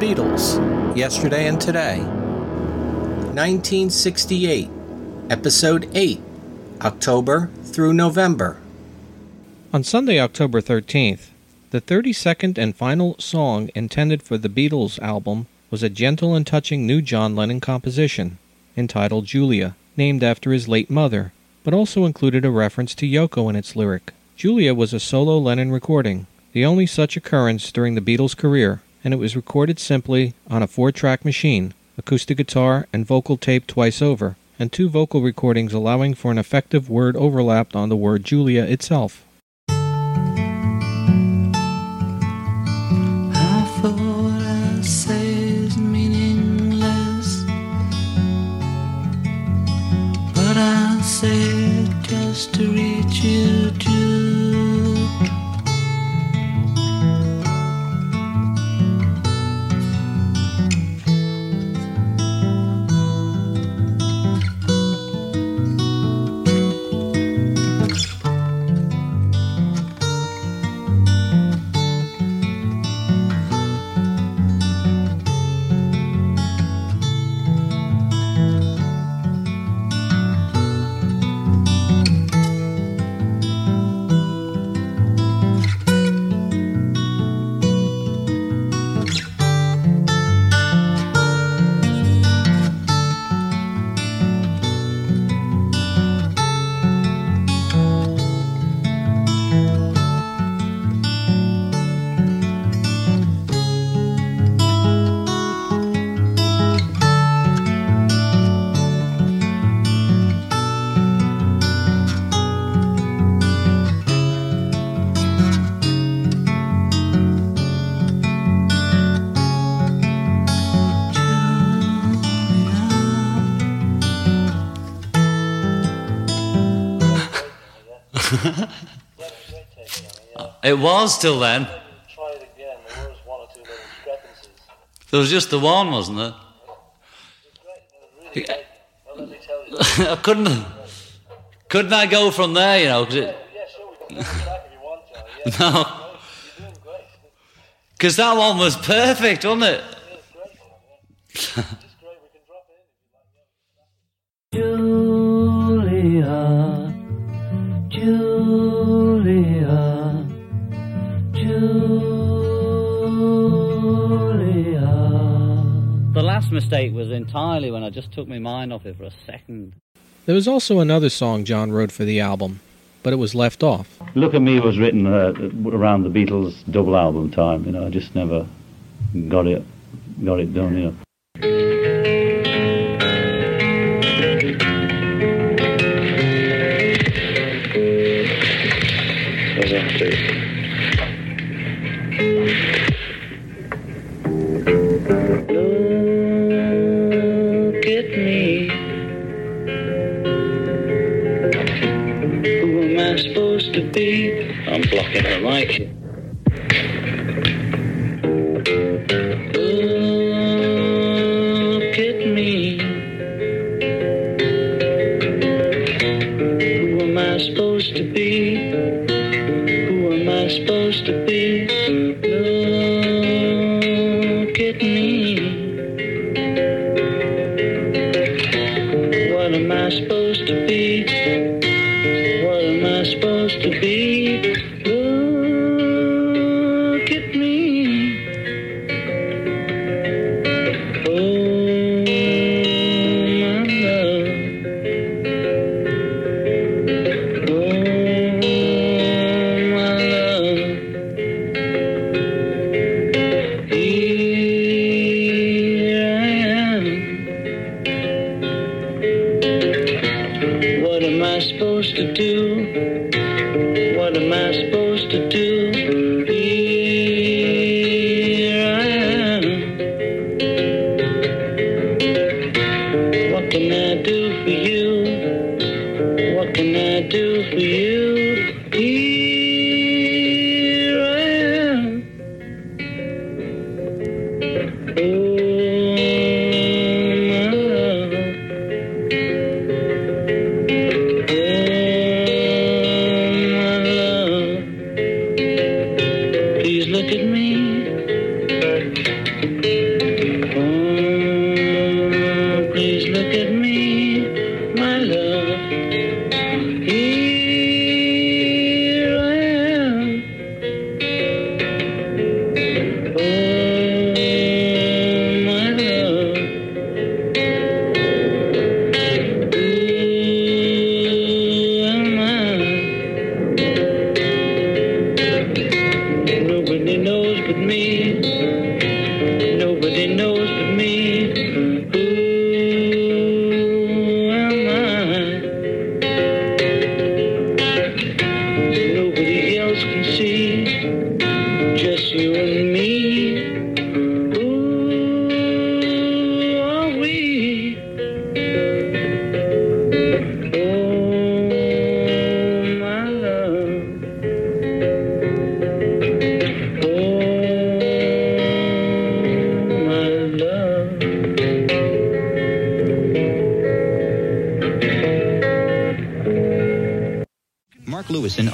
Beatles, Yesterday and Today, 1968, Episode 8, October through November. On Sunday, October 13th, the 32nd and final song intended for the Beatles album was a gentle and touching new John Lennon composition, entitled Julia, named after his late mother, but also included a reference to Yoko in its lyric. Julia was a solo Lennon recording, the only such occurrence during the Beatles' career, and it was recorded simply on a 4-track machine, acoustic guitar and vocal tape twice over, and 2 vocal recordings allowing for an effective word overlap on the word Julia itself. I thought I says meaningless, but I said just to reach you too. It was till then. Try it again. There was one or two little discrepancies. There was just the one, wasn't there? It was great. It was really great. I couldn't I go from there? You know, cause it. Yeah, sure. We can go back if you want to. Yeah. No. You're doing great. Because that one was perfect, wasn't it? Yeah, it's great. It's just great. We can drop it in if you like. Julia, Julia. The last mistake was entirely when I just took my mind off it for a second. There was also another song John wrote for the album, but it was left off. Look at Me was written around the Beatles' double album time. You know, I just never got it done. You know. I'm blocking her mic. Look at me. Who am I supposed to be? Who am I supposed to be? Look at me. What am I supposed to be? What am I supposed to be? supposed to do? What am I supposed to do? Here I am. What can I do for you? What can I do for you? Here I am. Oh.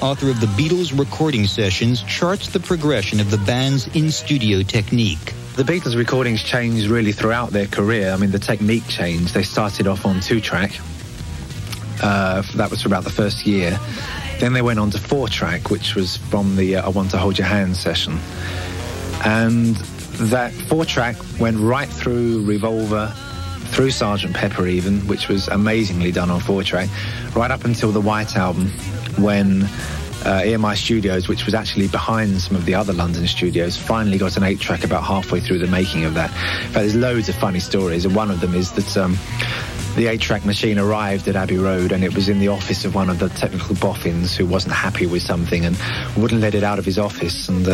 Author of the Beatles' recording sessions, charts the progression of the band's in-studio technique. The Beatles' recordings changed really throughout their career. I mean, the technique changed. They started off on two-track. That was for about the first year. Then they went on to four-track, which was from the I Want to Hold Your Hand session. And that four-track went right through Revolver, through Sergeant Pepper even, which was amazingly done on four-track, right up until the White Album, when EMI Studios, which was actually behind some of the other London studios, finally got an 8-track about halfway through the making of that. In fact, there's loads of funny stories, and one of them is that the 8-track machine arrived at Abbey Road, and it was in the office of one of the technical boffins who wasn't happy with something and wouldn't let it out of his office. And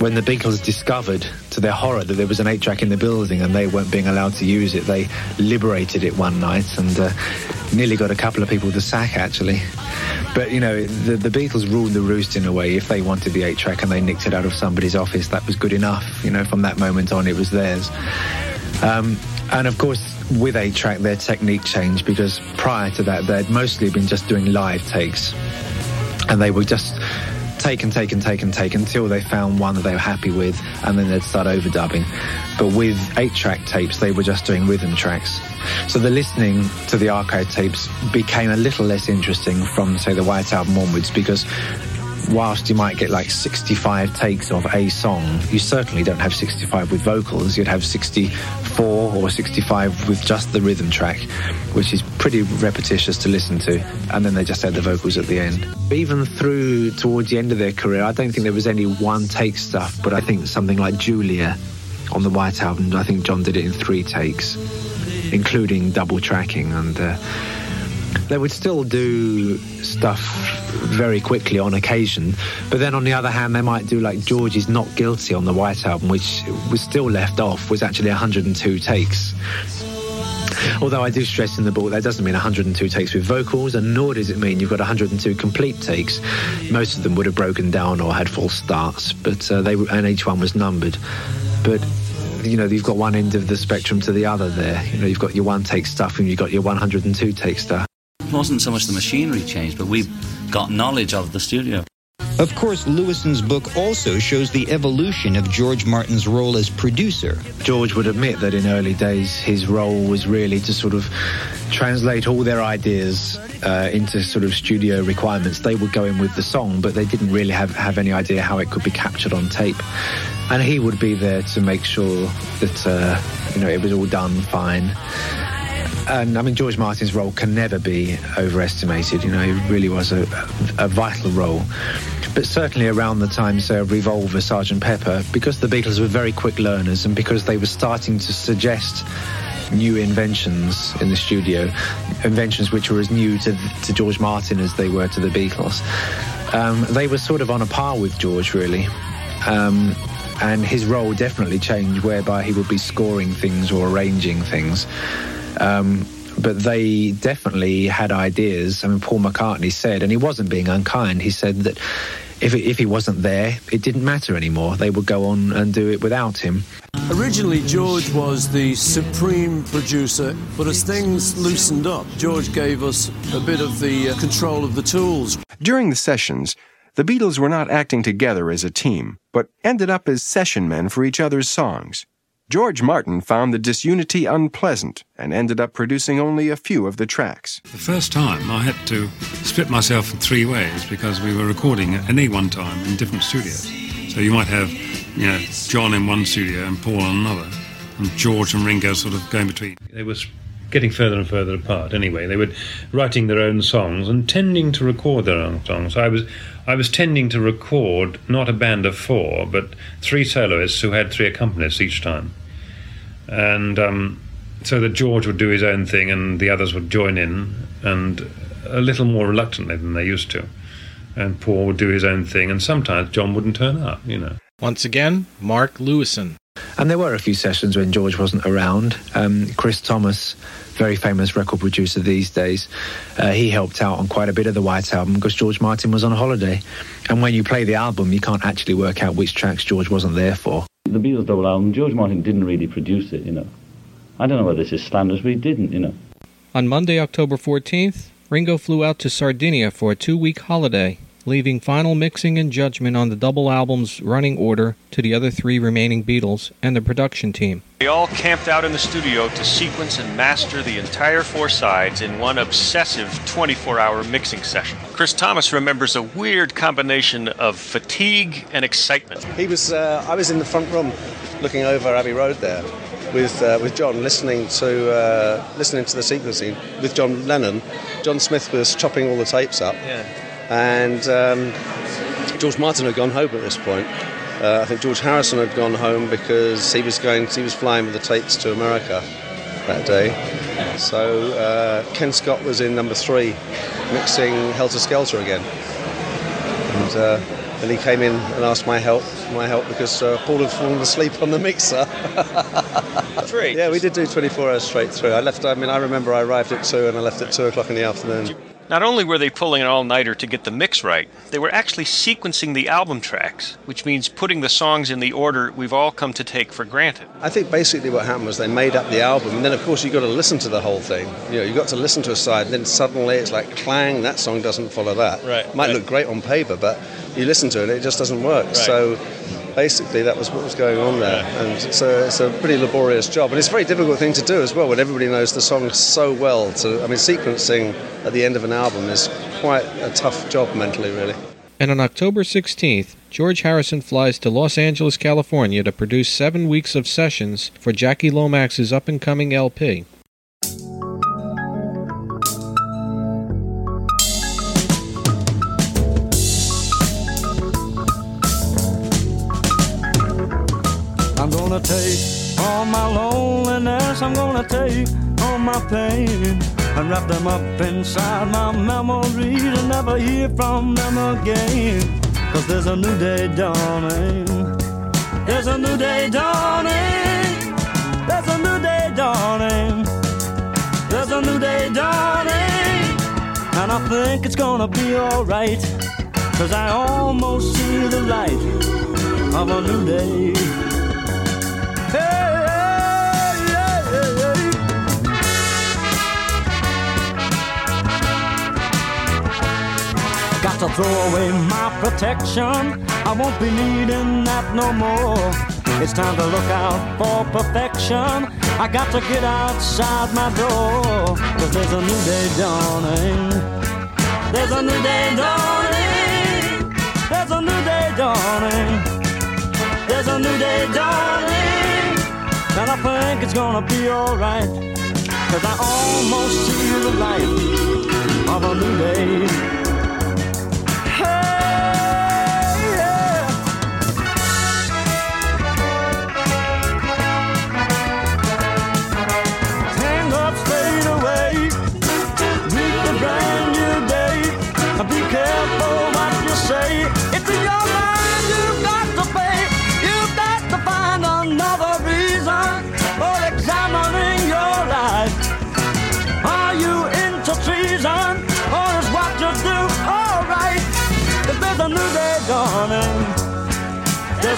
when the Beatles discovered, to their horror, that there was an 8-track in the building and they weren't being allowed to use it, they liberated it one night and nearly got a couple of people to sack, actually. But, you know, the Beatles ruled the roost in a way. If they wanted the 8-track and they nicked it out of somebody's office, that was good enough. You know, from that moment on, it was theirs. And of course, with 8-track, their technique changed, because prior to that, they'd mostly been just doing live takes. And they would just take until they found one that they were happy with, and then they'd start overdubbing. But with 8-track tapes, they were just doing rhythm tracks. So the listening to the archive tapes became a little less interesting from, say, the White Album onwards, because whilst you might get like 65 takes of a song, you certainly don't have 65 with vocals. You'd have 64 or 65 with just the rhythm track, which is pretty repetitious to listen to, and then they just add the vocals at the end. Even through towards the end of their career, I don't think there was any one-take stuff, but I think something like Julia on the White Album, I think John did it in 3 takes, including double tracking, and they would still do stuff very quickly on occasion. But then on the other hand, they might do like George's Not Guilty on the White Album, which was still left off, was actually 102 takes. Although I do stress in the book, that doesn't mean 102 takes with vocals, and nor does it mean you've got 102 complete takes. Most of them would have broken down or had false starts, but and each one was numbered. But you know, you've got one end of the spectrum to the other there. You know, you've got your one-take stuff and you've got your 102-take stuff. It wasn't so much the machinery changed, but we got knowledge of the studio. Of course, Lewison's book also shows the evolution of George Martin's role as producer. George would admit that in early days his role was really to sort of translate all their ideas into sort of studio requirements. They would go in with the song, but they didn't really have any idea how it could be captured on tape. And he would be there to make sure that, you know, it was all done fine. And, I mean, George Martin's role can never be overestimated. You know, it really was a vital role. But certainly around the time, say, of Revolver, Sergeant Pepper, because the Beatles were very quick learners and because they were starting to suggest new inventions in the studio, inventions which were as new to George Martin as they were to the Beatles. They were sort of on a par with George, really. And his role definitely changed, whereby he would be scoring things or arranging things. But they definitely had ideas. I mean, Paul McCartney said, and he wasn't being unkind, he said that if he wasn't there, it didn't matter anymore. They would go on and do it without him. Originally, George was the supreme producer, but as things loosened up, George gave us a bit of the control of the tools. During the sessions, the Beatles were not acting together as a team, but ended up as session men for each other's songs. George Martin found the disunity unpleasant and ended up producing only a few of the tracks. The first time I had to split myself in three ways because we were recording at any one time in different studios. So you might have, you know, John in one studio and Paul in another, and George and Ringo sort of going between. They were getting further and further apart anyway. They were writing their own songs and tending to record their own songs. I was tending to record not a band of four, but three soloists who had three accompanists each time. And so that George would do his own thing and the others would join in, and a little more reluctantly than they used to. And Paul would do his own thing, and sometimes John wouldn't turn up, you know. Once again, Mark Lewison. And there were a few sessions when George wasn't around. Chris Thomas, very famous record producer these days, he helped out on quite a bit of the White Album because George Martin was on holiday. And when you play the album, you can't actually work out which tracks George wasn't there for. The Beatles double album, George Martin didn't really produce it, you know. I don't know whether this is slanderous, but he didn't, you know. On Monday, October 14th, Ringo flew out to Sardinia for a two-week holiday, leaving final mixing and judgment on the double album's running order to the other three remaining Beatles and the production team. We all camped out in the studio to sequence and master the entire four sides in one obsessive 24-hour mixing session. Chris Thomas remembers a weird combination of fatigue and excitement. He was I was in the front room looking over Abbey Road there with John, listening to the sequencing with John Lennon. John Smith was chopping all the tapes up. Yeah. And George Martin had gone home at this point. I think George Harrison had gone home because he was flying with the tapes to America that day. So Ken Scott was in number three, mixing Helter Skelter again. And then he came in and asked my help because Paul had fallen asleep on the mixer. Three. Yeah, we did do 24 hours straight through. I remember I arrived at 2 and I left at 2 o'clock in the afternoon. Not only were they pulling an all-nighter to get the mix right, they were actually sequencing the album tracks, which means putting the songs in the order we've all come to take for granted. I think basically what happened was they made up the album, and then of course you got to listen to the whole thing. You know, you got to listen to a side, and then suddenly it's like, clang, that song doesn't follow that. Right. It might look great on paper, but you listen to it and it just doesn't work. Right. So basically that was what was going on there. Right. And so it's a pretty laborious job, and it's a very difficult thing to do as well when everybody knows the song so well. So I mean, sequencing at the end of an album is quite a tough job mentally, really. And on October 16th, George Harrison flies to Los Angeles, California to produce 7 weeks of sessions for Jackie Lomax's up-and-coming LP. I'm gonna take all my loneliness, I'm gonna take all my pain, and wrap them up inside my memories and never hear from them again. 'Cause there's a new day dawning. There's a new day dawning. There's a new day dawning. There's a new day dawning. And I think it's gonna be alright. 'Cause I almost see the light of a new day. Hey! I'll throw away my protection, I won't be needing that no more. It's time to look out for perfection, I got to get outside my door. 'Cause there's a new day dawning. There's a new day dawning. There's a new day dawning. There's a new day dawning. And I think it's gonna be alright. 'Cause I almost see the light of a new day.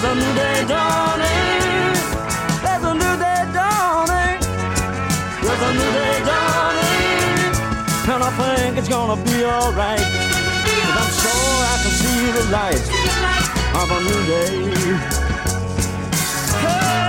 There's a new day dawning. There's a new day dawning. There's a new day dawning. And I think it's gonna be alright. Cause I'm sure I can see the light of a new day. Hey!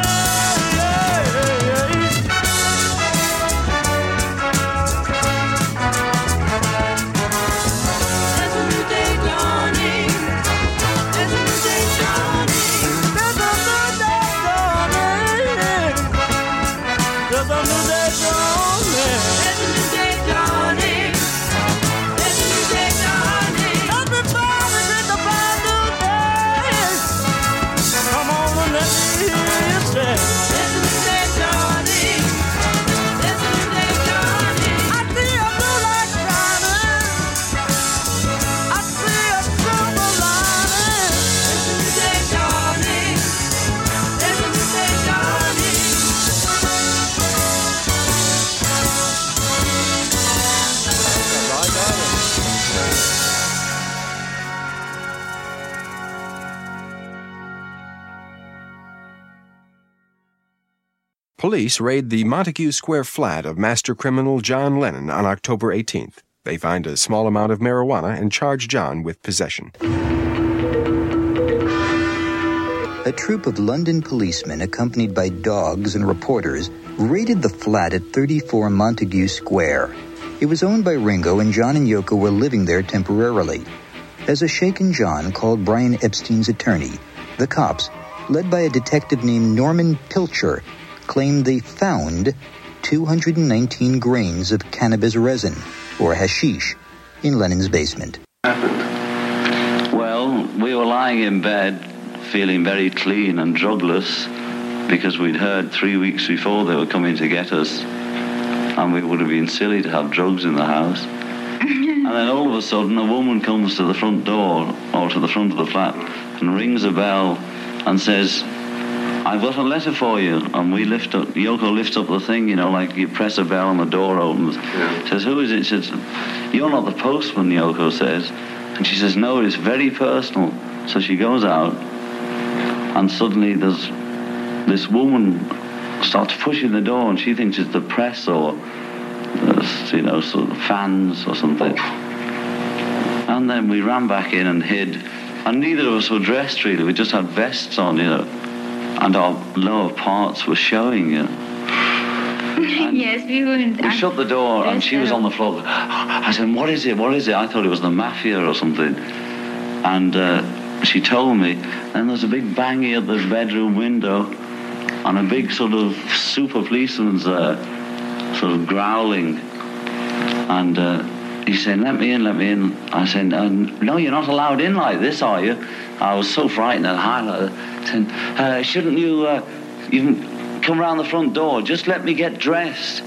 Police raid the Montague Square flat of master criminal John Lennon on October 18th. They find a small amount of marijuana and charge John with possession. A troop of London policemen accompanied by dogs and reporters raided the flat at 34 Montague Square. It was owned by Ringo, and John and Yoko were living there temporarily. As a shaken John called Brian Epstein's attorney, the cops, led by a detective named Norman Pilcher, claimed they found 219 grains of cannabis resin, or hashish, in Lennon's basement. Well, we were lying in bed, feeling very clean and drugless, because we'd heard 3 weeks before they were coming to get us, and it would have been silly to have drugs in the house. And then all of a sudden, a woman comes to the front door, or to the front of the flat, and rings a bell and says, "I've got a letter for you," and we lift up, Yoko lifts up the thing, you know, like you press a bell and the door opens. Yeah. Says, "Who is it?" She says, "You're not the postman," Yoko says. And she says, "No, it's very personal." So she goes out, and suddenly there's this woman starts pushing the door, and she thinks it's the press or, you know, sort of fans or something. And then we ran back in and hid, and neither of us were dressed really, we just had vests on, you know. And our lower parts were showing, you know. Yes, we wouldn't. We shut the door and she was on the floor. I said, "What is it? What is it?" I thought it was the mafia or something. And she told me. Then there's a big banging at the bedroom window and a big sort of super policeman's sort of growling. And he said, "Let me in, let me in." I said, "No, you're not allowed in like this, are you?" I was so frightened and high like that. Said, "Shouldn't you even come round the front door? Just let me get dressed."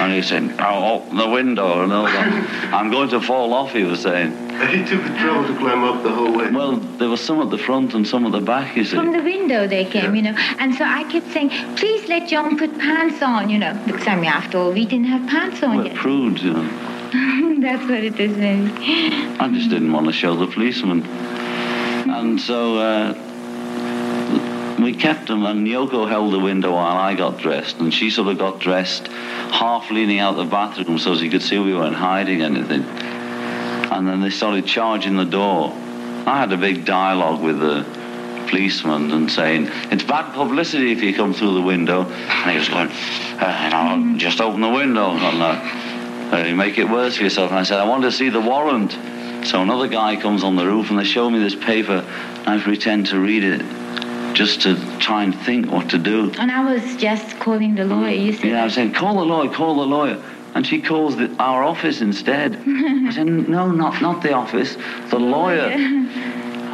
And he said, "Oh, open the window," and all that. "I'm going to fall off," he was saying. He took the trouble to climb up the whole way. Well, there were some at the front and some at the back, you see. From the window they came, yeah. You know. And so I kept saying, "Please let John put pants on," you know. Because I mean, after all, we didn't have pants on yet. We're prudes, you know. That's what it is, maybe. I just didn't want to show the policeman. And so we kept them, and Yoko held the window while I got dressed, and she sort of got dressed, half leaning out the bathroom so she could see we weren't hiding anything. And then they started charging the door. I had a big dialogue with the policeman and saying, "It's bad publicity if you come through the window." And he was going, "Just open the window." And "You make it worse for yourself." And I said, "I want to see the warrant." So another guy comes on the roof and they show me this paper, and I pretend to read it just to try and think what to do. And I was just calling the lawyer, you see. Yeah, I was saying, "Call the lawyer, call the lawyer." And she calls our office instead. I said, "No, not the office, the lawyer."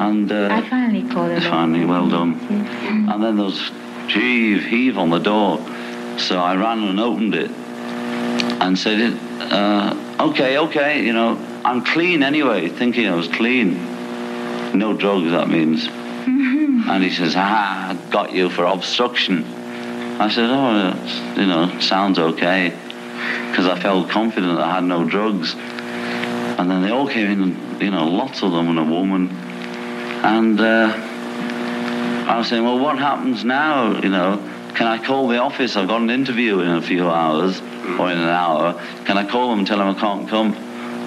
And I finally called the lawyer. Finally, well done. Yeah. And then there was heave on the door. So I ran and opened it and said, okay, you know, "I'm clean anyway," thinking I was clean. No drugs, that means. And he says, "I got you for obstruction." I said, "Oh, you know, sounds okay," because I felt confident I had no drugs. And then they all came in, you know, lots of them and a woman. And I was saying, well, what happens now, you know? Can I call the office? I've got an interview in a few hours, or in an hour. Can I call them and tell them I can't come?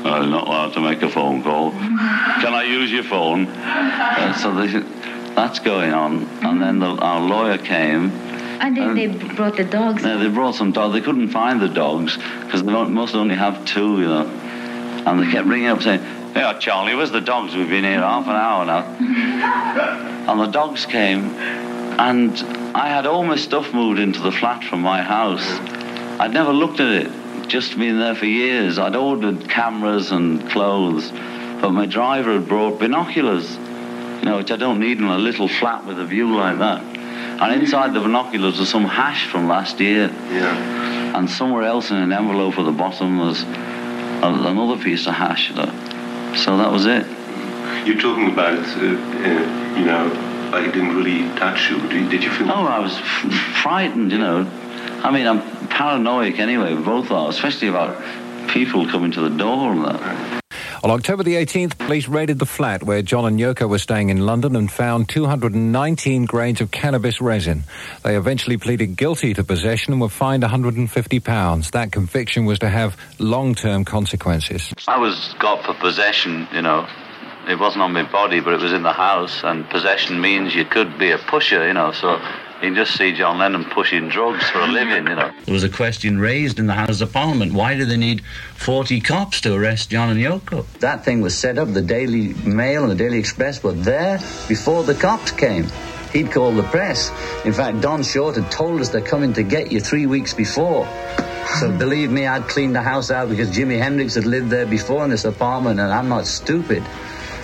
Well, I'm not allowed to make a phone call. Can I use your phone? That's going on. And then our lawyer came. And then they brought the dogs? No, they brought some dogs. They couldn't find the dogs, because they must only have two, you know. And they kept ringing up saying, "Hey, Charlie, where's the dogs? We've been here half an hour now." And the dogs came, and I had all my stuff moved into the flat from my house. I'd never looked at it, just been there for years. I'd ordered cameras and clothes, but my driver had brought binoculars, you know, which I don't need in a little flat with a view like that. And inside the binoculars was some hash from last year. Yeah. And somewhere else in an envelope at the bottom was another piece of hash. So that was it. You're talking about, you know, like it didn't really touch you. Did you feel... Oh, I was frightened, you know. I mean, I'm paranoid anyway, both are, especially about people coming to the door and that. On October the 18th, police raided the flat where John and Yoko were staying in London and found 219 grains of cannabis resin. They eventually pleaded guilty to possession and were fined £150. That conviction was to have long-term consequences. I was got for possession, you know. It wasn't on my body, but it was in the house, and possession means you could be a pusher, you know, so... You can just see John Lennon pushing drugs for a living, you know. There was a question raised in the House of Parliament. Why do they need 40 cops to arrest John and Yoko? That thing was set up. The Daily Mail and the Daily Express were there before the cops came. He'd called the press. In fact, Don Short had told us they're coming to get you 3 weeks before. So believe me, I'd cleaned the house out because Jimi Hendrix had lived there before in this apartment, and I'm not stupid.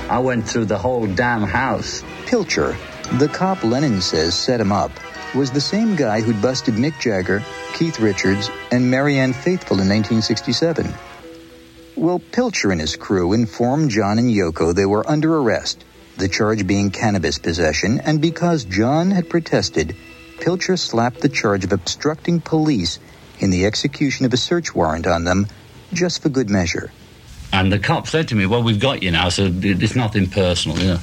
I went through the whole damn house. Pilcher, the cop Lennon says set him up, was the same guy who'd busted Mick Jagger, Keith Richards, and Marianne Faithfull in 1967. Well, Pilcher and his crew informed John and Yoko they were under arrest, the charge being cannabis possession, and because John had protested, Pilcher slapped the charge of obstructing police in the execution of a search warrant on them, just for good measure. And the cop said to me, "Well, we've got you now, so it's nothing personal, you know."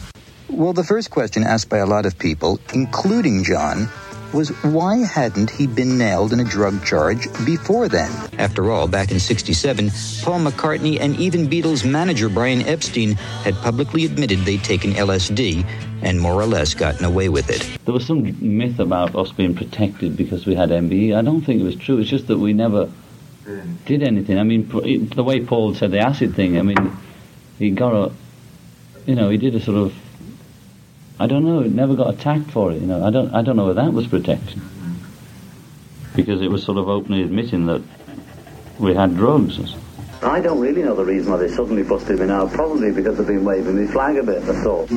Well, the first question asked by a lot of people, including John, was why hadn't he been nailed in a drug charge before then? After all, back in 67, Paul McCartney and even Beatles manager Brian Epstein had publicly admitted they'd taken LSD and more or less gotten away with it. There was some myth about us being protected because we had MBE. I don't think it was true. It's just that we never did anything. I mean, the way Paul said the acid thing, I mean, he got a... You know, he did a sort of... I don't know, it never got attacked for it, you know. I don't know whether that was protection. Because it was sort of openly admitting that we had drugs. I don't really know the reason why they suddenly busted me now, probably because they've been waving me flag a bit, I thought.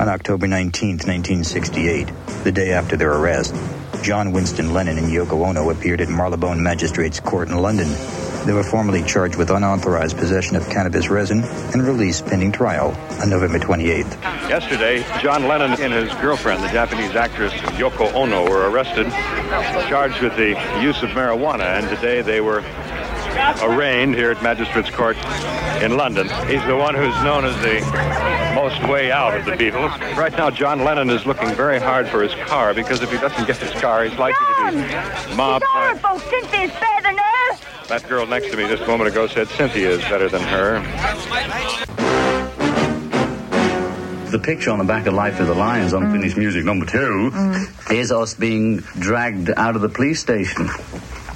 On October 19th, 1968, the day after their arrest, John Winston Lennon and Yoko Ono appeared at Marylebone Magistrates Court in London. They were formally charged with unauthorized possession of cannabis resin and released pending trial on November 28th. Yesterday, John Lennon and his girlfriend, the Japanese actress Yoko Ono, were arrested, charged with the use of marijuana, and today they were arraigned here at Magistrates Court in London. He's the one who's known as the most way out of the Beatles. Right now, John Lennon is looking very hard for his car, because if he doesn't get his car, he's likely to be mobbed. He's horrible. Cynthia's better than her. That girl next to me just a moment ago said Cynthia is better than her. The picture on the back of Life of the Lions, Unfinished Music number 2, is us being dragged out of the police station.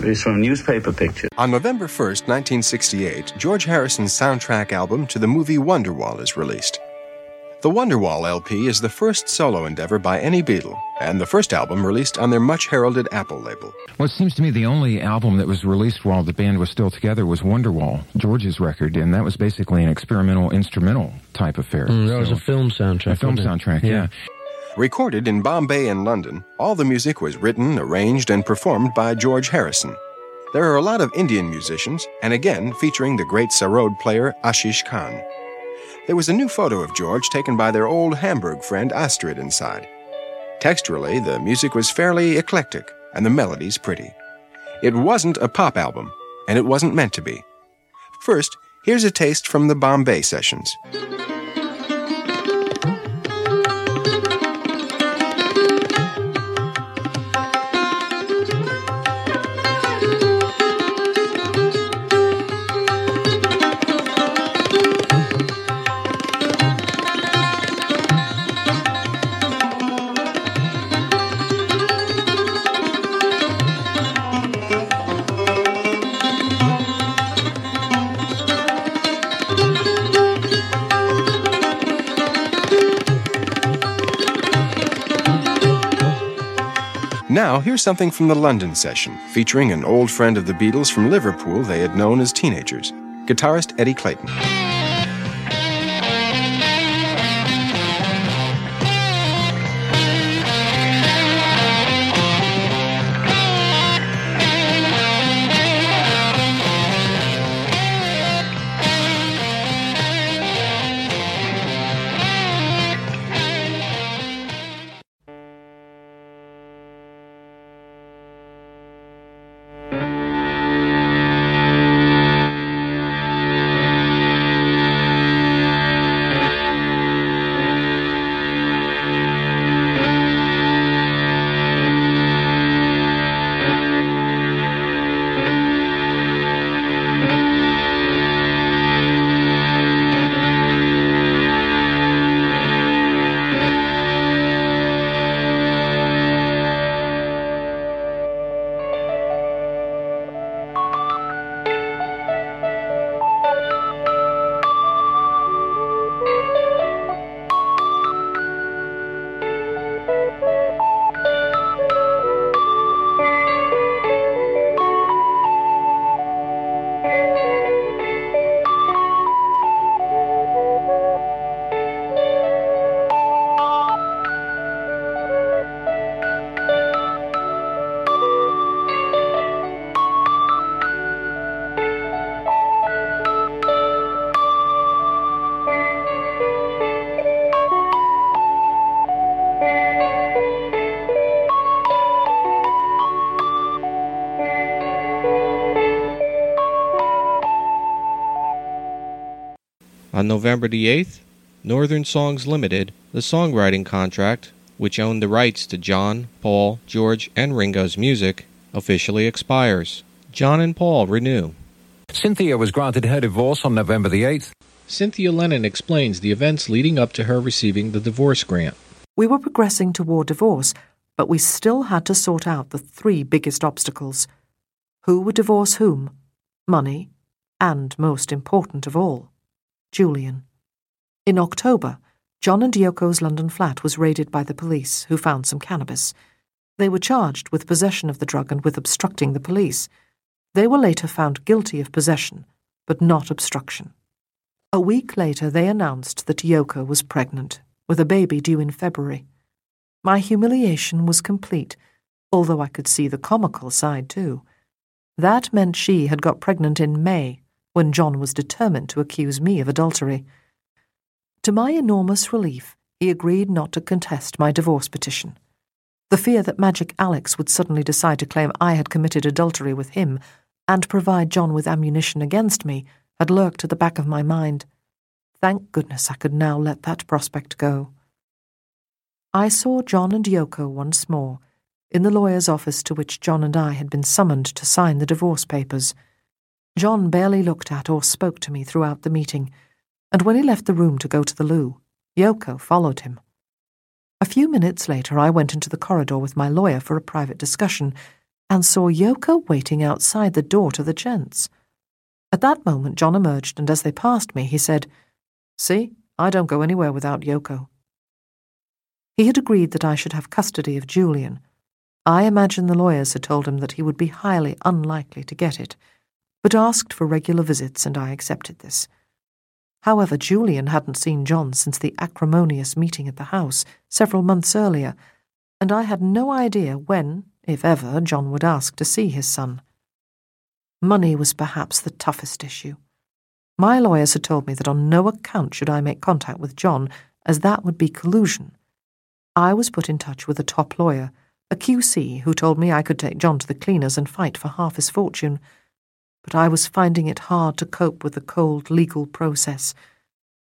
It's from a newspaper picture. On November 1st, 1968, George Harrison's soundtrack album to the movie Wonderwall is released. The Wonderwall LP is the first solo endeavor by any Beatle, and the first album released on their much-heralded Apple label. Well, it seems to me the only album that was released while the band was still together was Wonderwall, George's record, and that was basically an experimental, instrumental type affair. That was a film soundtrack. A film soundtrack, yeah. Recorded in Bombay and London, all the music was written, arranged, and performed by George Harrison. There are a lot of Indian musicians, and again featuring the great sarod player Ashish Khan. There was a new photo of George taken by their old Hamburg friend Astrid inside. Texturally, the music was fairly eclectic, and the melodies pretty. It wasn't a pop album, and it wasn't meant to be. First, here's a taste from the Bombay sessions. Now, here's something from the London session, featuring an old friend of the Beatles from Liverpool they had known as teenagers, guitarist Eddie Clayton. On November the 8th, Northern Songs Limited, the songwriting contract, which owned the rights to John, Paul, George, and Ringo's music, officially expires. John and Paul renew. Cynthia was granted her divorce on November the 8th. Cynthia Lennon explains the events leading up to her receiving the divorce grant. We were progressing toward divorce, but we still had to sort out the three biggest obstacles. Who would divorce whom? Money, and most important of all, Julian. In October, John and Yoko's London flat was raided by the police, who found some cannabis. They were charged with possession of the drug and with obstructing the police. They were later found guilty of possession, but not obstruction. A week later, they announced that Yoko was pregnant, with a baby due in February. My humiliation was complete, although I could see the comical side too. That meant she had got pregnant in May, when John was determined to accuse me of adultery. To my enormous relief, he agreed not to contest my divorce petition. The fear that Magic Alex would suddenly decide to claim I had committed adultery with him and provide John with ammunition against me had lurked at the back of my mind. Thank goodness I could now let that prospect go. I saw John and Yoko once more, in the lawyer's office to which John and I had been summoned to sign the divorce papers. John barely looked at or spoke to me throughout the meeting, and when he left the room to go to the loo, Yoko followed him. A few minutes later, I went into the corridor with my lawyer for a private discussion and saw Yoko waiting outside the door to the gents. At that moment, John emerged, and as they passed me, he said, "See, I don't go anywhere without Yoko." He had agreed that I should have custody of Julian. I imagine the lawyers had told him that he would be highly unlikely to get it, but asked for regular visits, and I accepted this. However, Julian hadn't seen John since the acrimonious meeting at the house several months earlier, and I had no idea when, if ever, John would ask to see his son. Money was perhaps the toughest issue. My lawyers had told me that on no account should I make contact with John, as that would be collusion. I was put in touch with a top lawyer, a QC, who told me I could take John to the cleaners and fight for half his fortune, but I was finding it hard to cope with the cold legal process.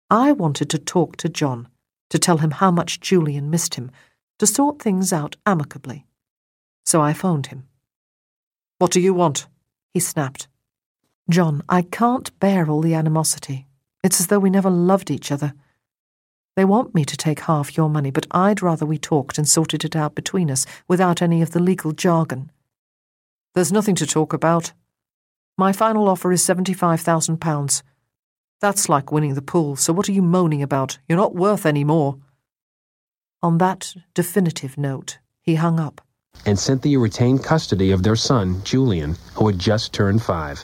I wanted to talk to John, to tell him how much Julian missed him, to sort things out amicably. So I phoned him. "What do you want?" he snapped. "John, I can't bear all the animosity. It's as though we never loved each other. They want me to take half your money, but I'd rather we talked and sorted it out between us without any of the legal jargon." "There's nothing to talk about. My final offer is £75,000. That's like winning the pool, so what are you moaning about? You're not worth any more." On that definitive note, he hung up, and Cynthia retained custody of their son, Julian, who had just turned 5.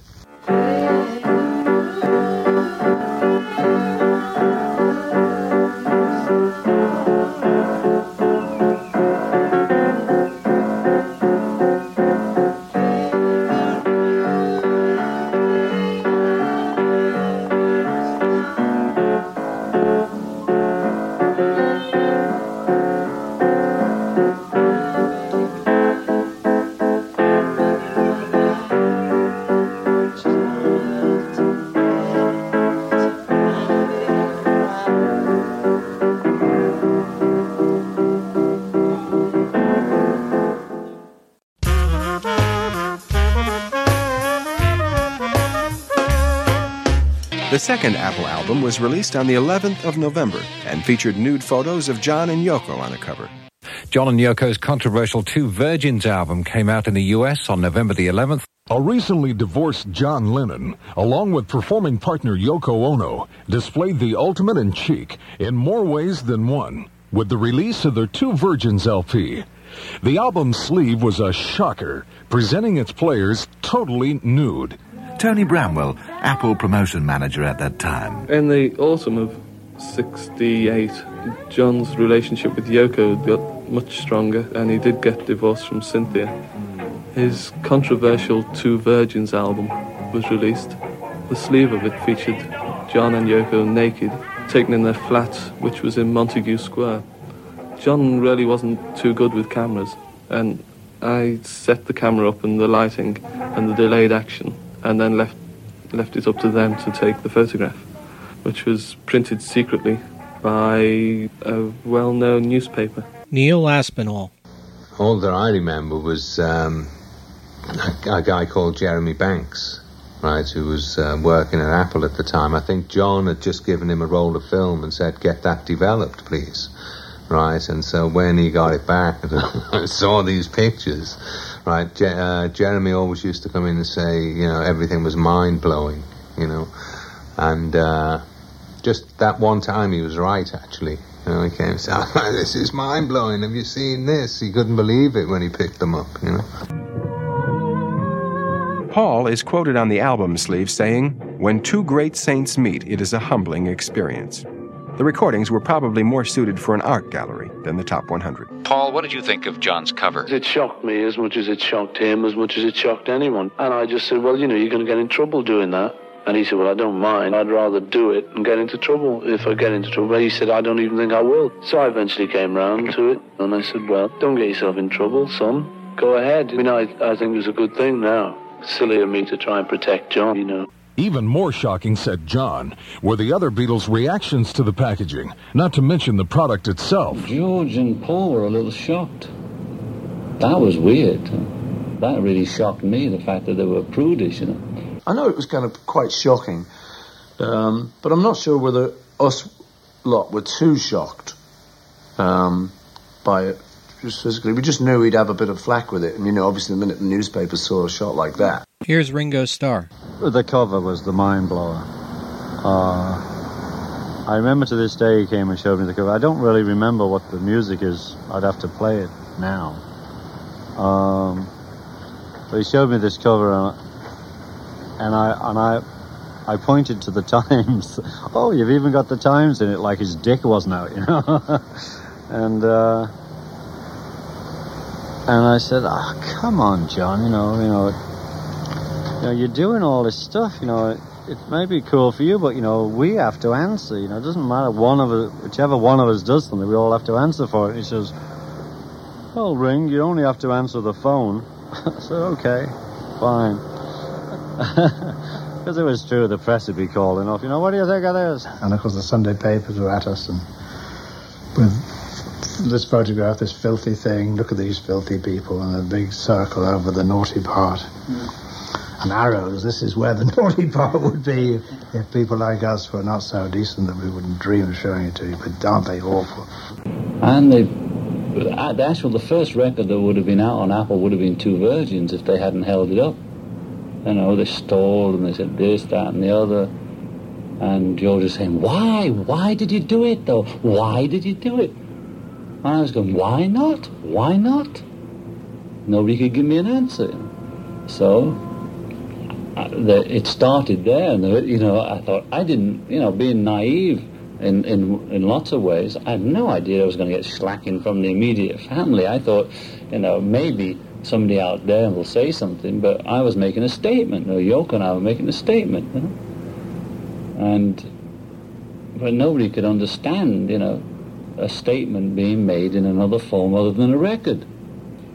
The second Apple album was released on the 11th of November and featured nude photos of John and Yoko on the cover. John and Yoko's controversial Two Virgins album came out in the U.S. on November the 11th. A recently divorced John Lennon, along with performing partner Yoko Ono, displayed the ultimate in chic in more ways than one with the release of their Two Virgins LP. The album's sleeve was a shocker, presenting its players totally nude. Tony Bramwell, Apple promotion manager at that time. In the autumn of 1968, John's relationship with Yoko got much stronger, and he did get divorced from Cynthia. His controversial Two Virgins album was released. The sleeve of it featured John and Yoko naked, taken in their flat, which was in Montague Square. John really wasn't too good with cameras, and I set the camera up and the lighting and the delayed action, and then left it up to them to take the photograph, which was printed secretly by a well-known newspaper. Neil Aspinall. All that I remember was a guy called Jeremy Banks, right, who was working at Apple at the time. I think John had just given him a roll of film and said, "Get that developed, please." Right, and so when he got it back and saw these pictures, right, Jeremy always used to come in and say, you know, everything was mind-blowing, you know, and just that one time he was right, actually. You know, he came and said, "Oh, this is mind-blowing, have you seen this?" He couldn't believe it when he picked them up, you know. Paul is quoted on the album sleeve saying, "When two great saints meet, it is a humbling experience." The recordings were probably more suited for an art gallery than the top 100. Paul, what did you think of John's cover? It shocked me as much as it shocked him, as much as it shocked anyone. And I just said, well, you know, you're going to get in trouble doing that. And he said, well, I don't mind. I'd rather do it and get into trouble if I get into trouble. He said, I don't even think I will. So I eventually came round to it, and I said, well, don't get yourself in trouble, son. Go ahead. I mean, I think it was a good thing now. Silly of me to try and protect John, you know. Even more shocking, said John, were the other Beatles' reactions to the packaging, not to mention the product itself. George and Paul were a little shocked. That was weird. That really shocked me, the fact that they were prudish, you know. I know it was kind of quite shocking, but I'm not sure whether us lot were too shocked by it, just physically. We just knew we'd have a bit of flack with it, and, you know, obviously the minute the newspaper saw a shot like that. Here's Ringo Starr. The cover was the mind-blower. I remember to this day he came and showed me the cover. I don't really remember what the music is. I'd have to play it now. But he showed me this cover, and I pointed to the Times. Oh, you've even got the Times in it, like his dick wasn't out, you know? And I said, oh, come on, John, you know, you're doing all this stuff, you know, it may be cool for you, but, you know, we have to answer, you know, it doesn't matter, one of us, whichever one of us does something, we all have to answer for it. And he says, well, Ring, you only have to answer the phone. I said, okay, fine. Because it was true, the press would be calling off, you know, what do you think of this? And, of course, the Sunday papers were at us, and with this photograph, this filthy thing, look at these filthy people, and a big circle over the naughty part. Mm. And arrows, this is where the naughty part would be if people like us were not so decent that we wouldn't dream of showing it to you, but aren't they awful? And the first record that would have been out on Apple would have been Two Virgins if they hadn't held it up. You know, they stalled and they said this, that and the other. And George was saying, why? Why did you do it, though? Why did you do it? And I was going, why not? Why not? Nobody could give me an answer. So it started there, and I thought, I didn't, being naive in lots of ways, I had no idea I was going to get slacking from the immediate family. I thought, maybe somebody out there will say something, but I was making a statement, or Yoko and I were making a statement, but nobody could understand, a statement being made in another form other than a record.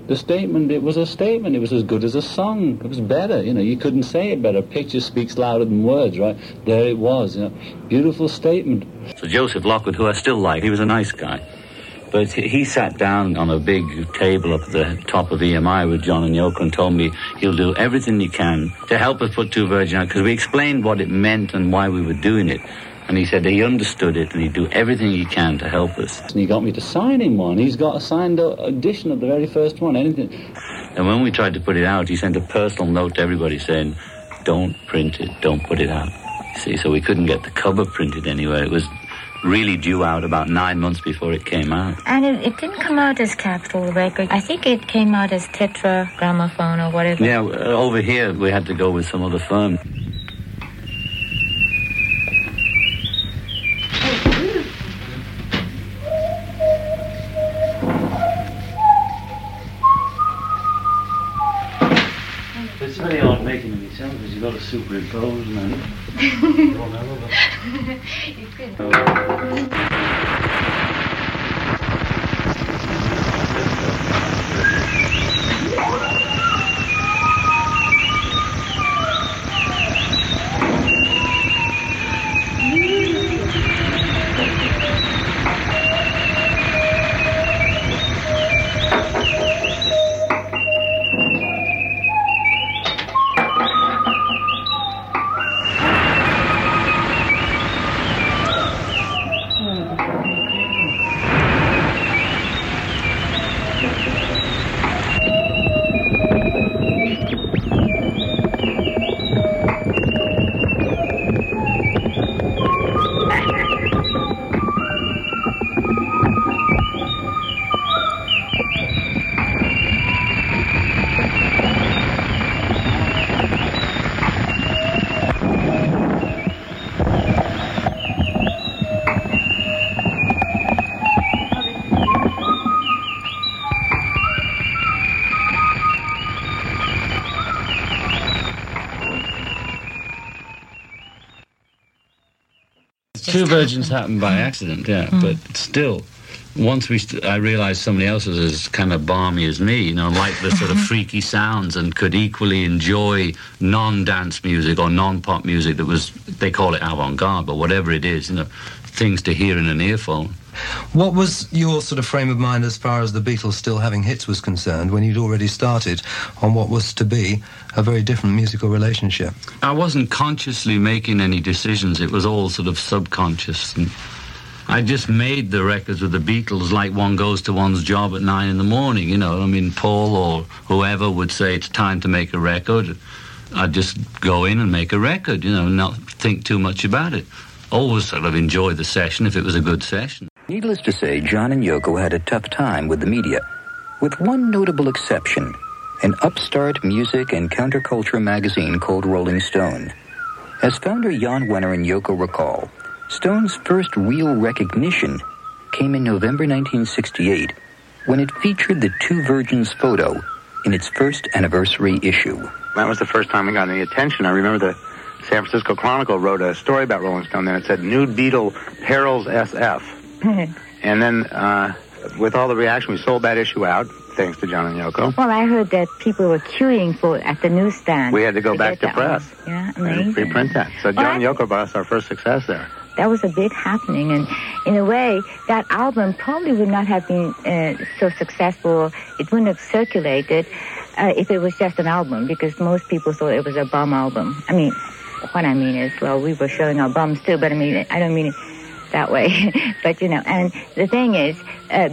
The statement, it was a statement. It was as good as a song. It was better, you couldn't say it better. Picture speaks louder than words, right? There it was, Beautiful statement. So Joseph Lockwood, who I still like, he was a nice guy. But he sat down on a big table up at the top of EMI with John and Yoko and told me he'll do everything he can to help us put Two Virgin out, because we explained what it meant and why we were doing it. And he said he understood it, and he'd do everything he can to help us. And he got me to sign him one. He's got a signed edition of the very first one, anything. And when we tried to put it out, he sent a personal note to everybody saying, don't print it, don't put it out. See, so we couldn't get the cover printed anywhere. It was really due out about 9 months before it came out. And it didn't come out as Capitol Records. I think it came out as Tetra Gramophone or whatever. Yeah, over here we had to go with some other firm. Got to superimpose, man. You could. Two Virgins happened by accident, yeah, but still, once I realised somebody else was as kind of balmy as me, liked the sort of freaky sounds and could equally enjoy non-dance music or non-pop music that was, they call it avant-garde, but whatever it is, things to hear in an earphone. What was your sort of frame of mind as far as the Beatles still having hits was concerned, when you'd already started on what was to be a very different musical relationship? I wasn't consciously making any decisions. It was all sort of subconscious. And I just made the records with the Beatles like one goes to one's job at 9 a.m, Paul or whoever would say it's time to make a record. I'd just go in and make a record, not think too much about it. Always sort of enjoy the session if it was a good session. Needless to say, John and Yoko had a tough time with the media, with one notable exception, an upstart music and counterculture magazine called Rolling Stone. As founder Jan Wenner and Yoko recall, Stone's first real recognition came in November 1968, when it featured the Two Virgins photo in its first anniversary issue. That was the first time we got any attention. I remember the San Francisco Chronicle wrote a story about Rolling Stone, and it said, Nude Beatle Perils SF. And then, with all the reaction, we sold that issue out, thanks to John and Yoko. Well, I heard that people were queuing for it at the newsstand. We had to go back to press. Yeah, amazing. Reprint that. So John and Yoko brought us our first success there. That was a big happening, and in a way, that album probably would not have been so successful. It wouldn't have circulated if it was just an album, because most people thought it was a bum album. What I mean is, well, we were showing our bums too, but I don't mean it that way. But, and the thing is,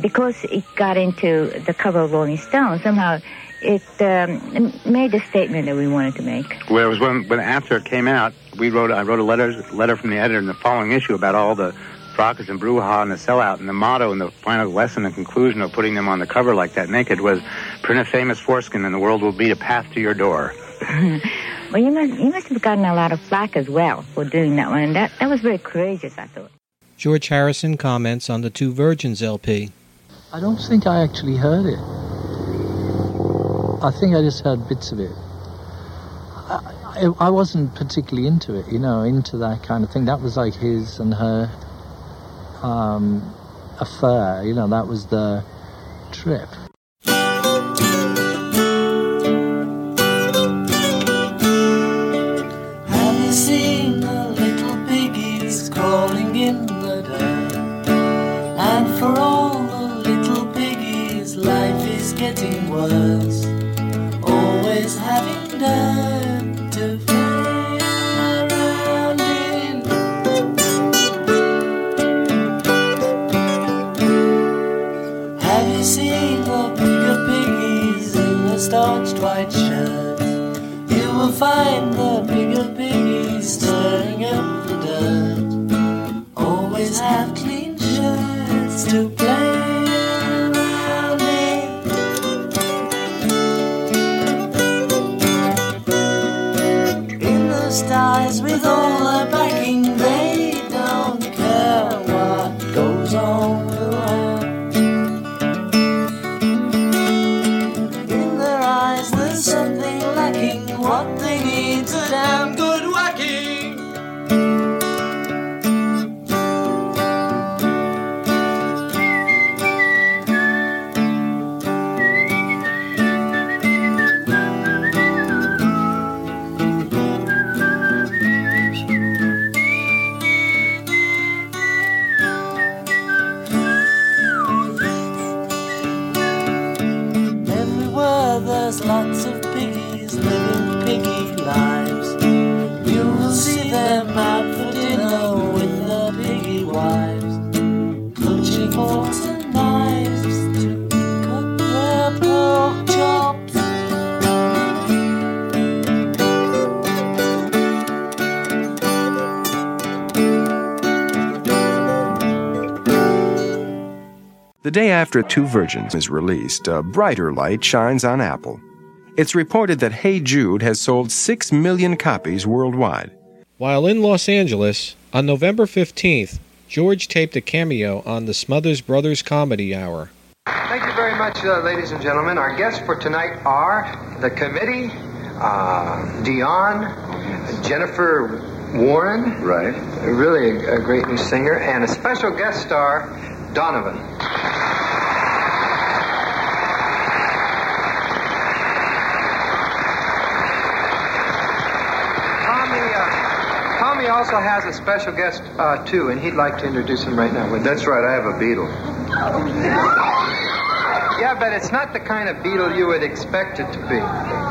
because it got into the cover of Rolling Stone, somehow it made the statement that we wanted to make. Well, it was when after it came out, I wrote a letter from the editor in the following issue about all the fracas and brouhaha and the sellout, and the motto and the final lesson and conclusion of putting them on the cover like that naked was, print a famous foreskin and the world will beat a path to your door. Well, you must have gotten a lot of flack as well for doing that one, and that was very courageous, I thought. George Harrison comments on the Two Virgins LP. I don't think I actually heard it. I think I just heard bits of it. I wasn't particularly into it, you know, into that kind of thing. That was like his and her affair, you know, that was the trip. Have you seen the little piggies crawling in the dirt? And for all the little piggies, life is getting worse. Always having done. Starched white shirt, you will find the bigger piggies stirring up the dirt. Always have clean shirts to play around in. In the skies with all their backing, they don't care what goes on. The day after Two Virgins is released, a brighter light shines on Apple. It's reported that Hey Jude has sold 6 million copies worldwide. While in Los Angeles, on November 15th, George taped a cameo on the Smothers Brothers Comedy Hour. Thank you very much, ladies and gentlemen. Our guests for tonight are the committee, Dion, Jennifer Warren, right? Really a great new singer, and a special guest star, Donovan. Tommy also has a special guest, too, and he'd like to introduce him right now. That's right, I have a beetle. Yeah, but it's not the kind of beetle you would expect it to be.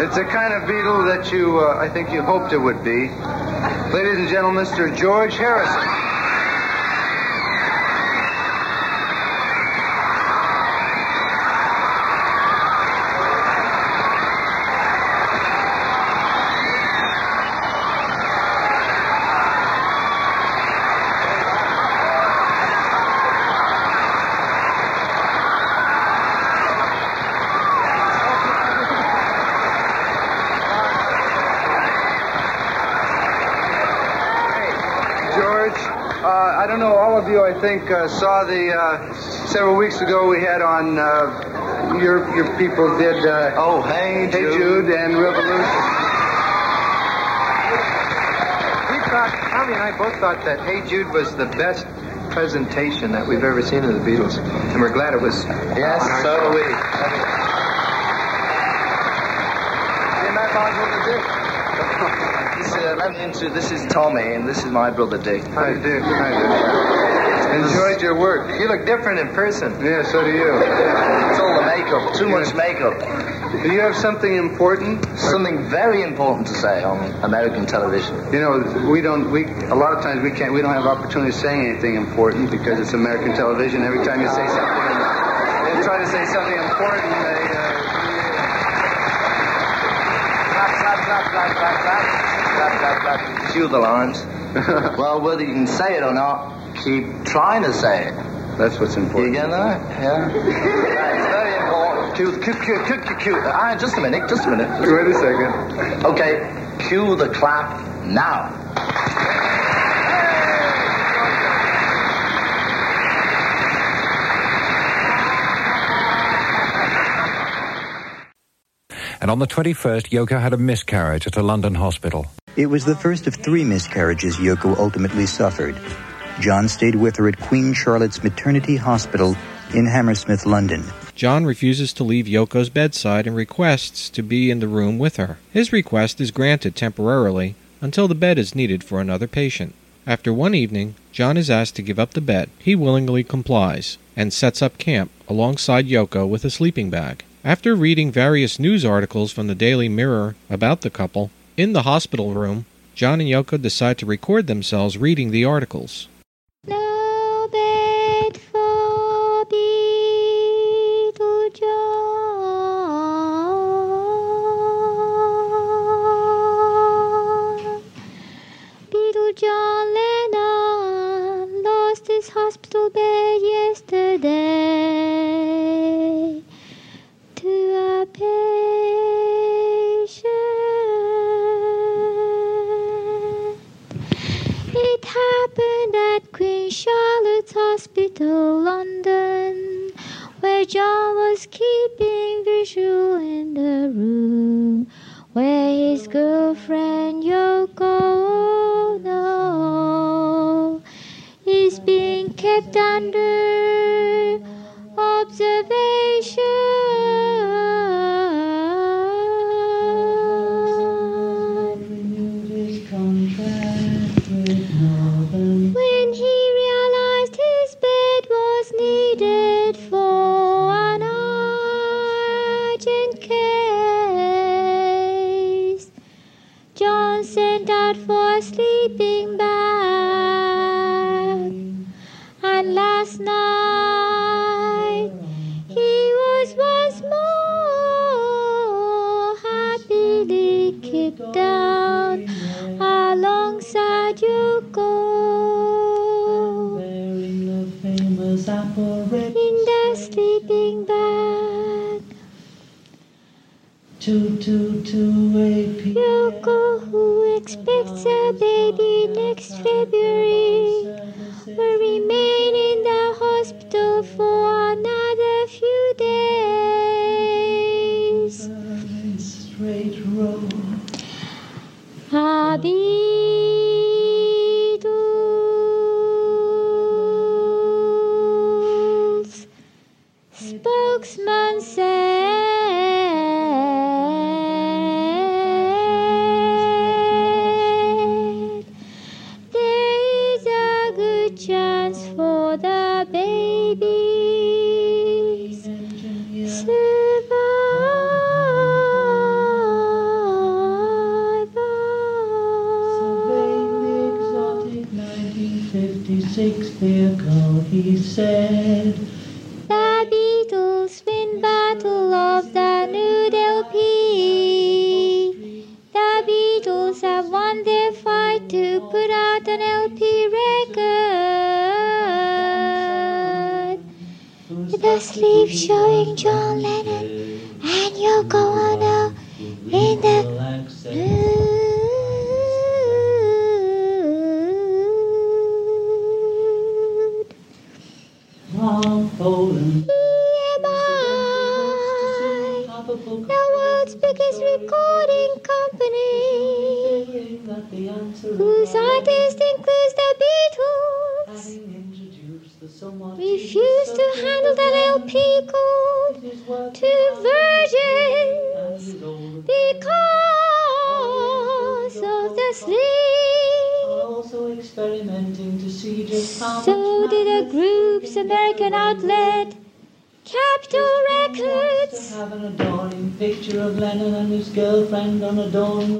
It's the kind of beetle that you, I think you hoped it would be. Ladies and gentlemen, Mr. George Harrison. Saw the several weeks ago we had on your people did Hey Jude and Revolution. We thought, Tommy and I both thought that Hey Jude was the best presentation that we've ever seen of the Beatles, and we're glad it was. Yes, so are we. And I thought, what was it? This is Tommy, and this is my brother Dick. Hi, Dick. Hi, Dick. Enjoyed your work. You look different in person. Yeah, so do you. It's all the makeup. Too much makeup. Do you have something important? Something very important to say on American television. You know, a lot of times we don't have opportunity to say anything important because it's American television. Every time you say something, they try to say something important. They, clap, clap, clap, clap, clap, clap, clap, clap, clap. Cue the lines. Well, whether you can say it or not, keep trying to say it. That's what's important. You get that? Yeah. It's very important. Cue. Just a minute. Wait a second. Okay, cue the clap now. And on the 21st, Yoko had a miscarriage at a London hospital. It was the first of three miscarriages Yoko ultimately suffered. John stayed with her at Queen Charlotte's Maternity Hospital in Hammersmith, London. John refuses to leave Yoko's bedside and requests to be in the room with her. His request is granted temporarily until the bed is needed for another patient. After one evening, John is asked to give up the bed. He willingly complies and sets up camp alongside Yoko with a sleeping bag. After reading various news articles from the Daily Mirror about the couple, in the hospital room, John and Yoko decide to record themselves reading the articles. No bed for little John. Little John Lennon lost his hospital bed yesterday. To a patient. It happened at Queen Charlotte's Hospital, London, where John was keeping vigil in the room where his girlfriend Yoko Ono is being kept under observation. For a sleeping bag, and last night he was once more happily kicked down alongside Yoko in the sleeping bag. Yoko, who expects a baby next February, will remain in the hospital for another few days. Beatles spokesman said. He said, the Beatles win battle of the new LP. The Beatles have won their fight to put out an LP record. With a sleeve showing John Lennon and Yoko Ono in the blue. EMI, the world's biggest recording company, whose artists includes the Beatles, refused to handle that LP called Two Virgins because of the sleep. So did the group's American outlet, Capitol Records, have an adoring picture of Lennon and his girlfriend on a dawn.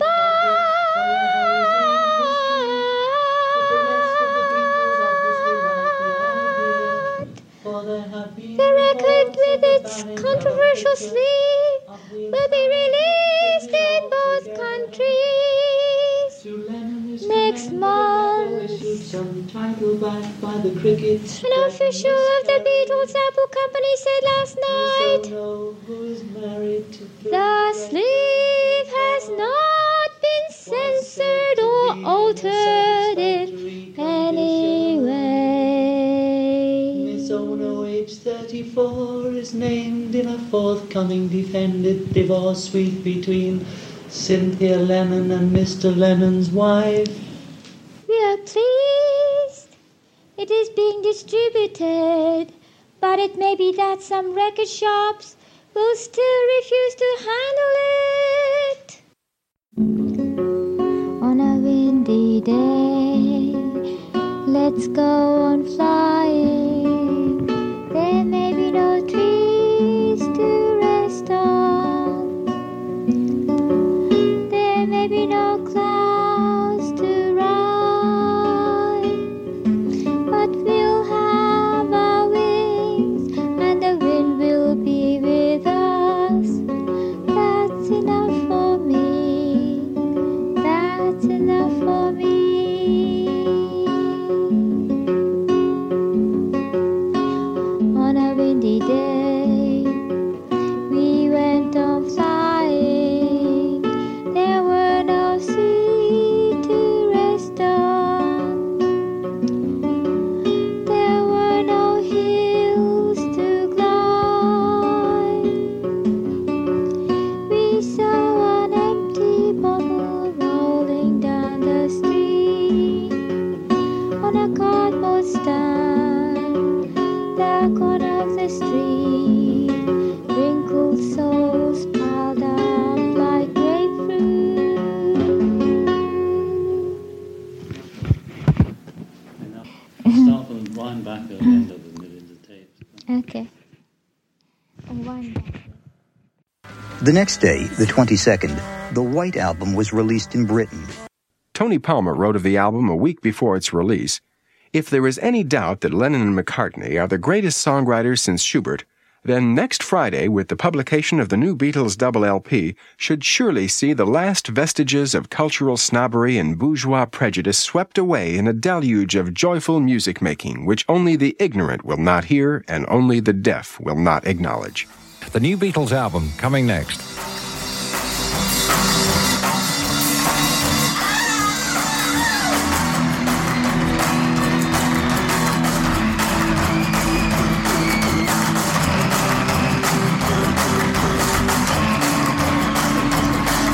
The record with its controversial sleeve will be released in both countries next month. time flew by the crickets. An official of the Beatles Apple Company said last night, "We know who is married to the sleeve has not been censored or altered in any way." Miss Ono, age 34, is named in a forthcoming defended divorce suite between Cynthia Lennon and Mr. Lennon's wife. We are pleased it is being distributed, but it may be that some record shops will still refuse to handle it. On a windy day, let's go on flying. There may be no trees to rest on. There may be no clouds to The next day, the 22nd, the White Album was released in Britain. Tony Palmer wrote of the album a week before its release, "If there is any doubt that Lennon and McCartney are the greatest songwriters since Schubert, then next Friday, with the publication of the new Beatles double LP, should surely see the last vestiges of cultural snobbery and bourgeois prejudice swept away in a deluge of joyful music-making, which only the ignorant will not hear and only the deaf will not acknowledge." The new Beatles album, coming next.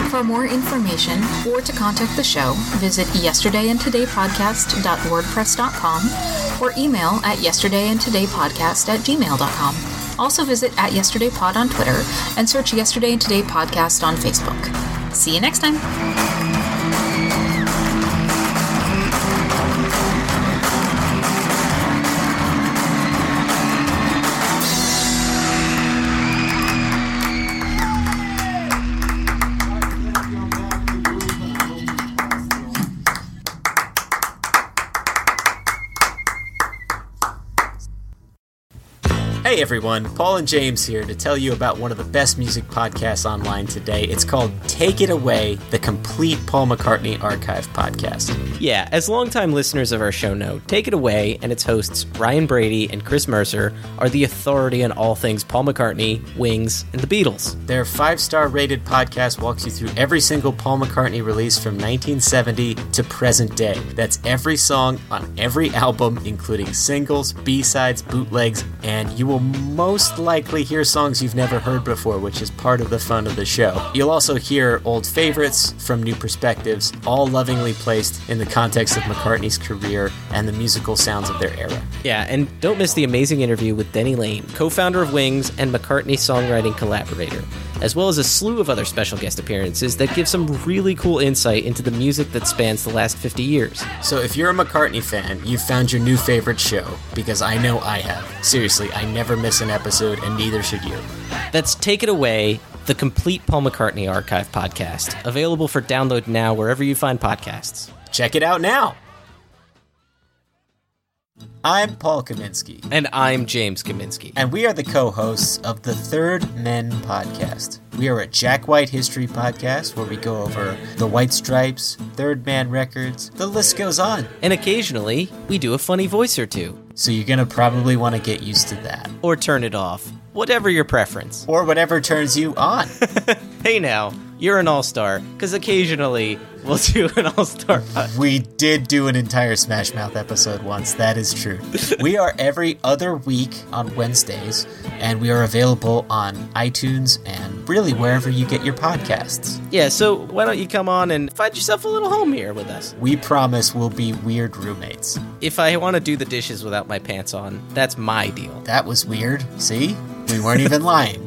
For more information or to contact the show, visit yesterdayandtodaypodcast.wordpress.com or email at yesterdayandtodaypodcast@gmail.com. Also visit @YesterdayPod on Twitter and search Yesterday and Today Podcast on Facebook. See you next time. Hey everyone, Paul and James here to tell you about one of the best music podcasts online today. It's called Take It Away, the complete Paul McCartney Archive podcast. Yeah, as longtime listeners of our show know, Take It Away and its hosts Brian Brady and Chris Mercer are the authority on all things Paul McCartney, Wings, and the Beatles. Their 5-star rated podcast walks you through every single Paul McCartney release from 1970 to present day. That's every song on every album, including singles, B-sides, bootlegs, and you will most likely hear songs you've never heard before, which is part of the fun of the show. You'll also hear old favorites from new perspectives, all lovingly placed in the context of McCartney's career and the musical sounds of their era. Yeah, and don't miss the amazing interview with Denny Lane, co-founder of Wings and McCartney songwriting collaborator, as well as a slew of other special guest appearances that give some really cool insight into the music that spans the last 50 years. So if you're a McCartney fan, you've found your new favorite show, because I know I have. Seriously, I never miss an episode, and neither should you. That's Take It Away, the complete Paul McCartney Archive podcast, available for download now wherever you find podcasts. Check it out now! I'm Paul Kaminsky. And I'm James Kaminsky. And we are the co-hosts of the Third Men podcast. We are a Jack White history podcast where we go over the White Stripes, Third Man Records, the list goes on. And occasionally, we do a funny voice or two. So you're going to probably want to get used to that. Or turn it off. Whatever your preference. Or whatever turns you on. Hey now, you're an all-star, because occasionally we'll do an all-star podcast. We did do an entire Smash Mouth episode once, that is true. We are every other week on Wednesdays, and we are available on iTunes and really wherever you get your podcasts. Yeah, so why don't you come on and find yourself a little home here with us? We promise we'll be weird roommates. If I want to do the dishes without my pants on, that's my deal. That was weird. See? We weren't even lying.